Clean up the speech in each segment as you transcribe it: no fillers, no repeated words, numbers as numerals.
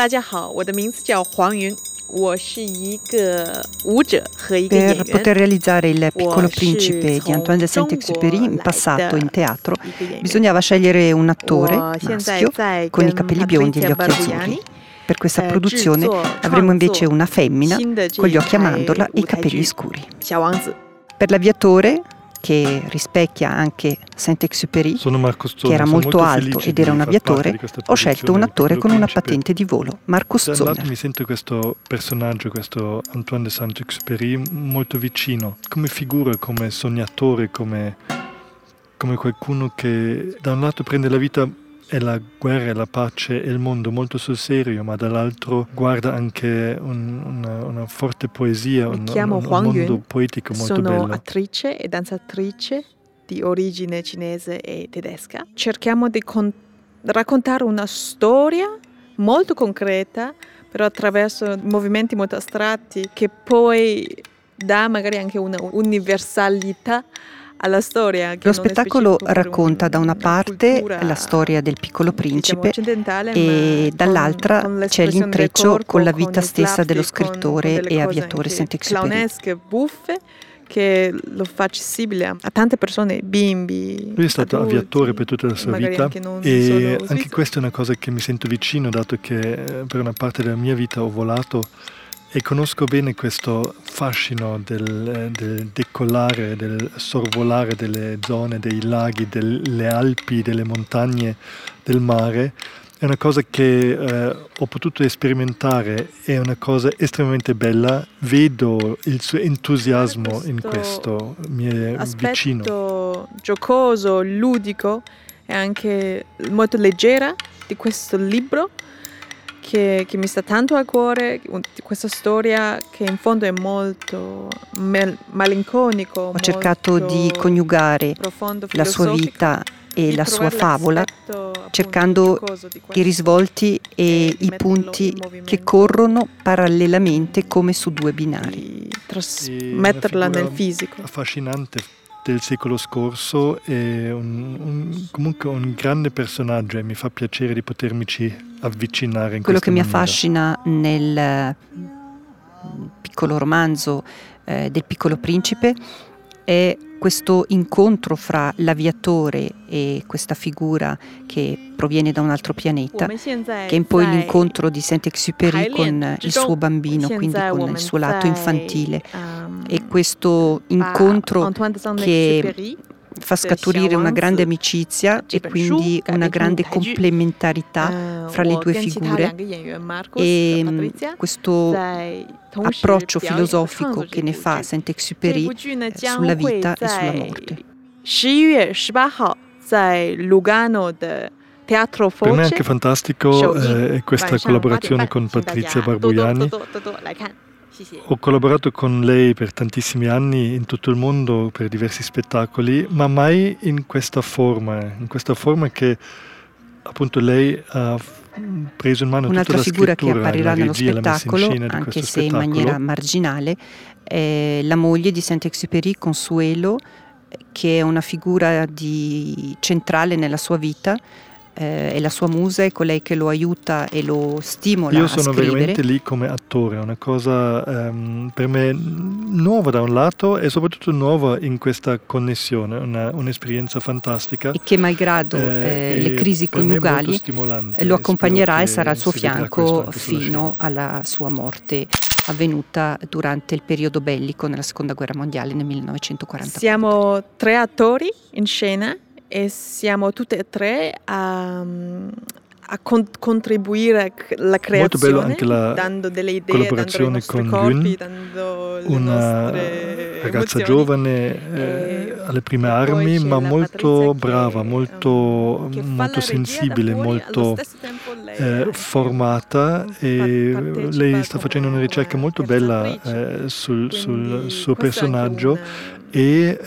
大家好，我的名字叫黄云，我是一个舞者和一个演员。Per poter realizzare il Piccolo Principe di Antoine de Saint-Exupéry in passato in teatro bisognava scegliere un attore maschio con i capelli biondi e gli occhi azzurri. Per questa produzione avremo invece una femmina con gli occhi a mandorla e i capelli scuri. Per l'aviatore, che rispecchia anche Saint-Exupéry, che era molto alto ed era un aviatore, ho scelto un attore con una patente di volo, Marco Zoner. Mi sento questo personaggio, questo Antoine de Saint-Exupéry, molto vicino, come figura, come sognatore, come qualcuno che da un lato prende la vita e la guerra e la pace e il mondo molto sul serio, ma dall'altro guarda anche una forte poesia, un mondo poetico molto bello. Sono attrice e danzatrice di origine cinese e tedesca. Cerchiamo di raccontare una storia molto concreta, però attraverso movimenti molto astratti che poi dà magari anche una universalità alla storia. Lo spettacolo racconta da una parte la storia del Piccolo Principe e dall'altra c'è l'intreccio con la vita stessa dello scrittore e aviatore Saint-Exupéry. Buffe che lo fa accessibile a tante persone, bimbi. Lui è stato adulti, aviatore per tutta la sua vita e anche questa è una cosa che mi sento vicino, dato che per una parte della mia vita ho volato e conosco bene questo fascino del decollare, del sorvolare delle zone, dei laghi, delle Alpi, delle montagne, del mare. È una cosa che ho potuto sperimentare, è una cosa estremamente bella. Vedo il suo entusiasmo in questo, mi è vicino. Aspetto giocoso, ludico e anche molto leggera di questo libro, che mi sta tanto a cuore, questa storia che in fondo è molto malinconico. Ho cercato di coniugare la sua vita e la sua favola, cercando i risvolti e i punti che corrono parallelamente come su due binari. Trasmetterla nel fisico. Affascinante del secolo scorso, è comunque un grande personaggio e mi fa piacere di potermici avvicinare in questo momento. Quello che mi affascina nel piccolo romanzo del Piccolo Principe è questo incontro fra l'aviatore e questa figura che proviene da un altro pianeta, che è poi l'incontro di Saint-Exupéry con il suo bambino, quindi con il suo lato infantile, e questo incontro che fa scaturire una grande amicizia e quindi una grande complementarità fra le due figure, e questo approccio filosofico che ne fa Saint-Exupéry sulla vita e sulla morte. Per me è anche fantastico questa collaborazione con Patrizia Barbugliani. Ho collaborato con lei per tantissimi anni in tutto il mondo per diversi spettacoli, ma mai in questa forma che appunto lei ha preso in mano. Un'altra tutta la figura che apparirà nello spettacolo, anche se in maniera marginale, è la moglie di Saint-Exupéry, Consuelo, che è una figura centrale nella sua vita. È la sua musa, è colei che lo aiuta e lo stimola a scrivere. Io sono veramente lì come attore, una cosa per me nuova da un lato e soprattutto nuova in questa connessione, un'esperienza fantastica. E che malgrado le crisi coniugali lo accompagnerà e sarà al suo fianco fino alla sua morte, avvenuta durante il periodo bellico nella Seconda Guerra Mondiale nel 1940. Siamo tre attori in scena e siamo tutte e tre a contribuire alla creazione. Molto bello anche la dando delle idee, collaborazione dando con Yun, una ragazza emozioni, giovane alle prime armi, ma molto brava, molto sensibile, molto formata, e lei sta facendo una ricerca molto bella sul suo personaggio e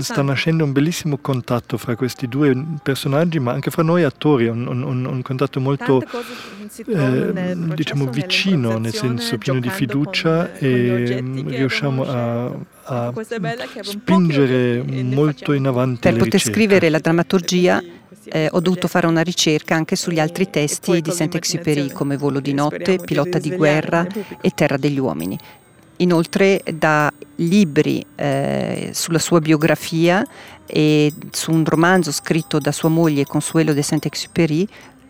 sta nascendo un bellissimo contatto fra questi due personaggi, ma anche fra noi attori, un contatto molto vicino, nel senso pieno di fiducia, e riusciamo a spingere molto in avanti per poter scrivere la drammaturgia ho dovuto fare una ricerca anche sugli altri testi di Saint-Exupéry, come Volo di Notte, Pilota di guerra e Terra degli Uomini. Inoltre, da libri sulla sua biografia e su un romanzo scritto da sua moglie Consuelo de Saint-Exupéry,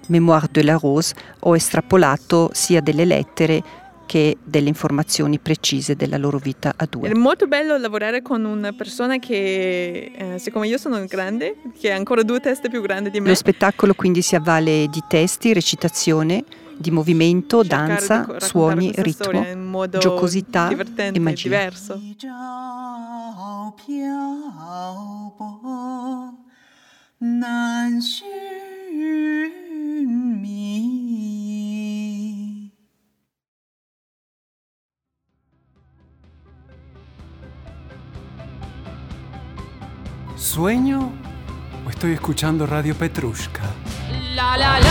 Mémoire de la Rose, ho estrapolato sia delle lettere che delle informazioni precise della loro vita a due. È molto bello lavorare con una persona che, siccome io sono grande, che ha ancora due teste più grandi di me. Lo spettacolo quindi si avvale di testi, recitazione, di movimento, danza, suoni, ritmo, giocosità e magia. Diverso. ¿Sueño o estoy escuchando Radio Petrushka? La, la, la.